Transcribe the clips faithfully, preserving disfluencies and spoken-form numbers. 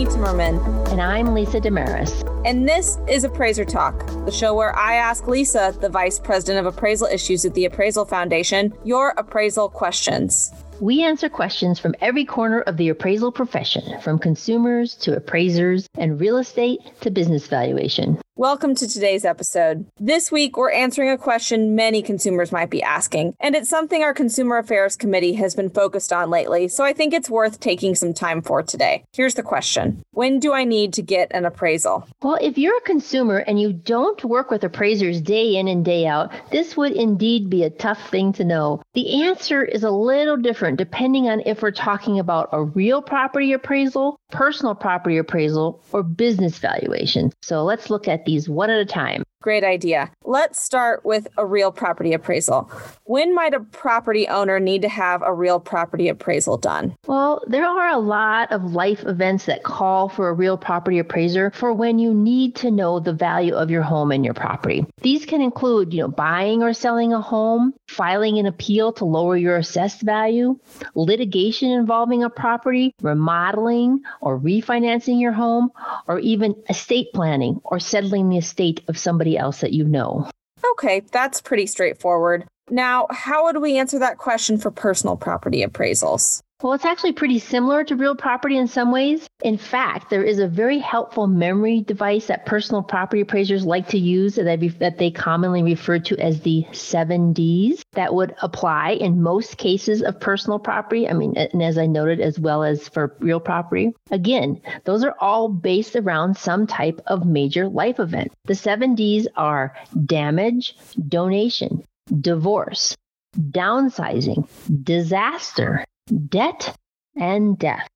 Amy Timmerman. And I'm Lisa Desmarais. And this is Appraiser Talk, the show where I ask Lisa, the Vice President of Appraisal Issues at the Appraisal Foundation, your appraisal questions. We answer questions from every corner of the appraisal profession, from consumers to appraisers and real estate to business valuation. Welcome to today's episode. This week, we're answering a question many consumers might be asking, and it's something our Consumer Affairs Committee has been focused on lately, so I think it's worth taking some time for today. Here's the question. When do I need to get an appraisal? Well, if you're a consumer and you don't work with appraisers day in and day out, this would indeed be a tough thing to know. The answer is a little different depending on if we're talking about a real property appraisal, personal property appraisal, or business valuation. So let's look at the one at a time. Great idea. Let's start with a real property appraisal. When might a property owner need to have a real property appraisal done? Well, there are a lot of life events that call for a real property appraiser for when you need to know the value of your home and your property. These can include, you know, buying or selling a home, filing an appeal to lower your assessed value, litigation involving a property, remodeling or refinancing your home, or even estate planning or settling the estate of somebody else that you know. Okay, that's pretty straightforward. Now, how would we answer that question for personal property appraisals? Well, it's actually pretty similar to real property in some ways. In fact, there is a very helpful memory device that personal property appraisers like to use that they commonly refer to as the seven Ds that would apply in most cases of personal property. I mean, and as I noted, as well as for real property. Again, those are all based around some type of major life event. The seven Ds are damage, donation, divorce, downsizing, disaster, debt, and death.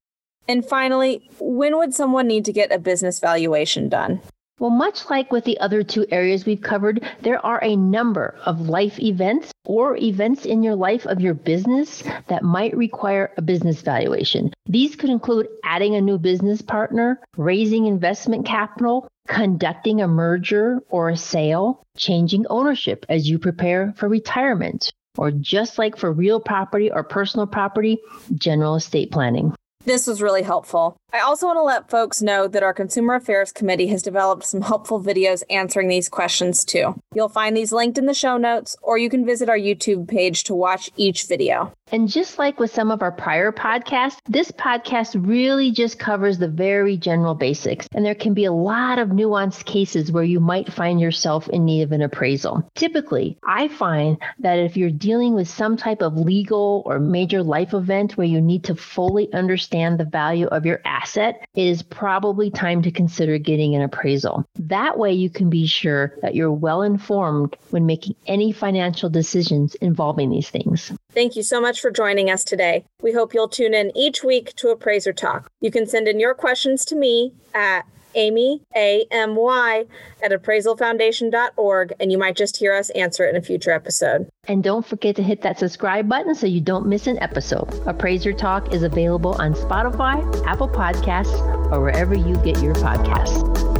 And finally, when would someone need to get a business valuation done? Well, much like with the other two areas we've covered, there are a number of life events or events in your life of your business that might require a business valuation. These could include adding a new business partner, raising investment capital, conducting a merger or a sale, changing ownership as you prepare for retirement, or just like for real property or personal property, general estate planning. This was really helpful. I also want to let folks know that our Consumer Affairs Committee has developed some helpful videos answering these questions too. You'll find these linked in the show notes, or you can visit our YouTube page to watch each video. And just like with some of our prior podcasts, this podcast really just covers the very general basics. And there can be a lot of nuanced cases where you might find yourself in need of an appraisal. Typically, I find that if you're dealing with some type of legal or major life event where you need to fully understand the value of your asset, it is probably time to consider getting an appraisal. That way you can be sure that you're well informed when making any financial decisions involving these things. Thank you so much for joining us today. We hope you'll tune in each week to Appraiser Talk. You can send in your questions to me at Amy, A M Y, at appraisal foundation dot org, and you might just hear us answer it in a future episode. And don't forget to hit that subscribe button so you don't miss an episode. Appraiser Talk is available on Spotify, Apple Podcasts, or wherever you get your podcasts.